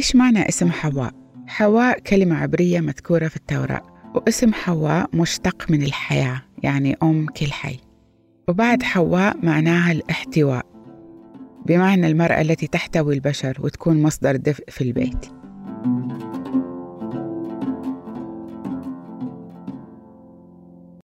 إيش معنى اسم حواء؟ حواء كلمة عبرية مذكورة في التوراة، واسم حواء مشتق من الحياة، يعني أم كل حي. وبعد حواء معناها الاحتواء، بمعنى المرأة التي تحتوي البشر وتكون مصدر دفء في البيت.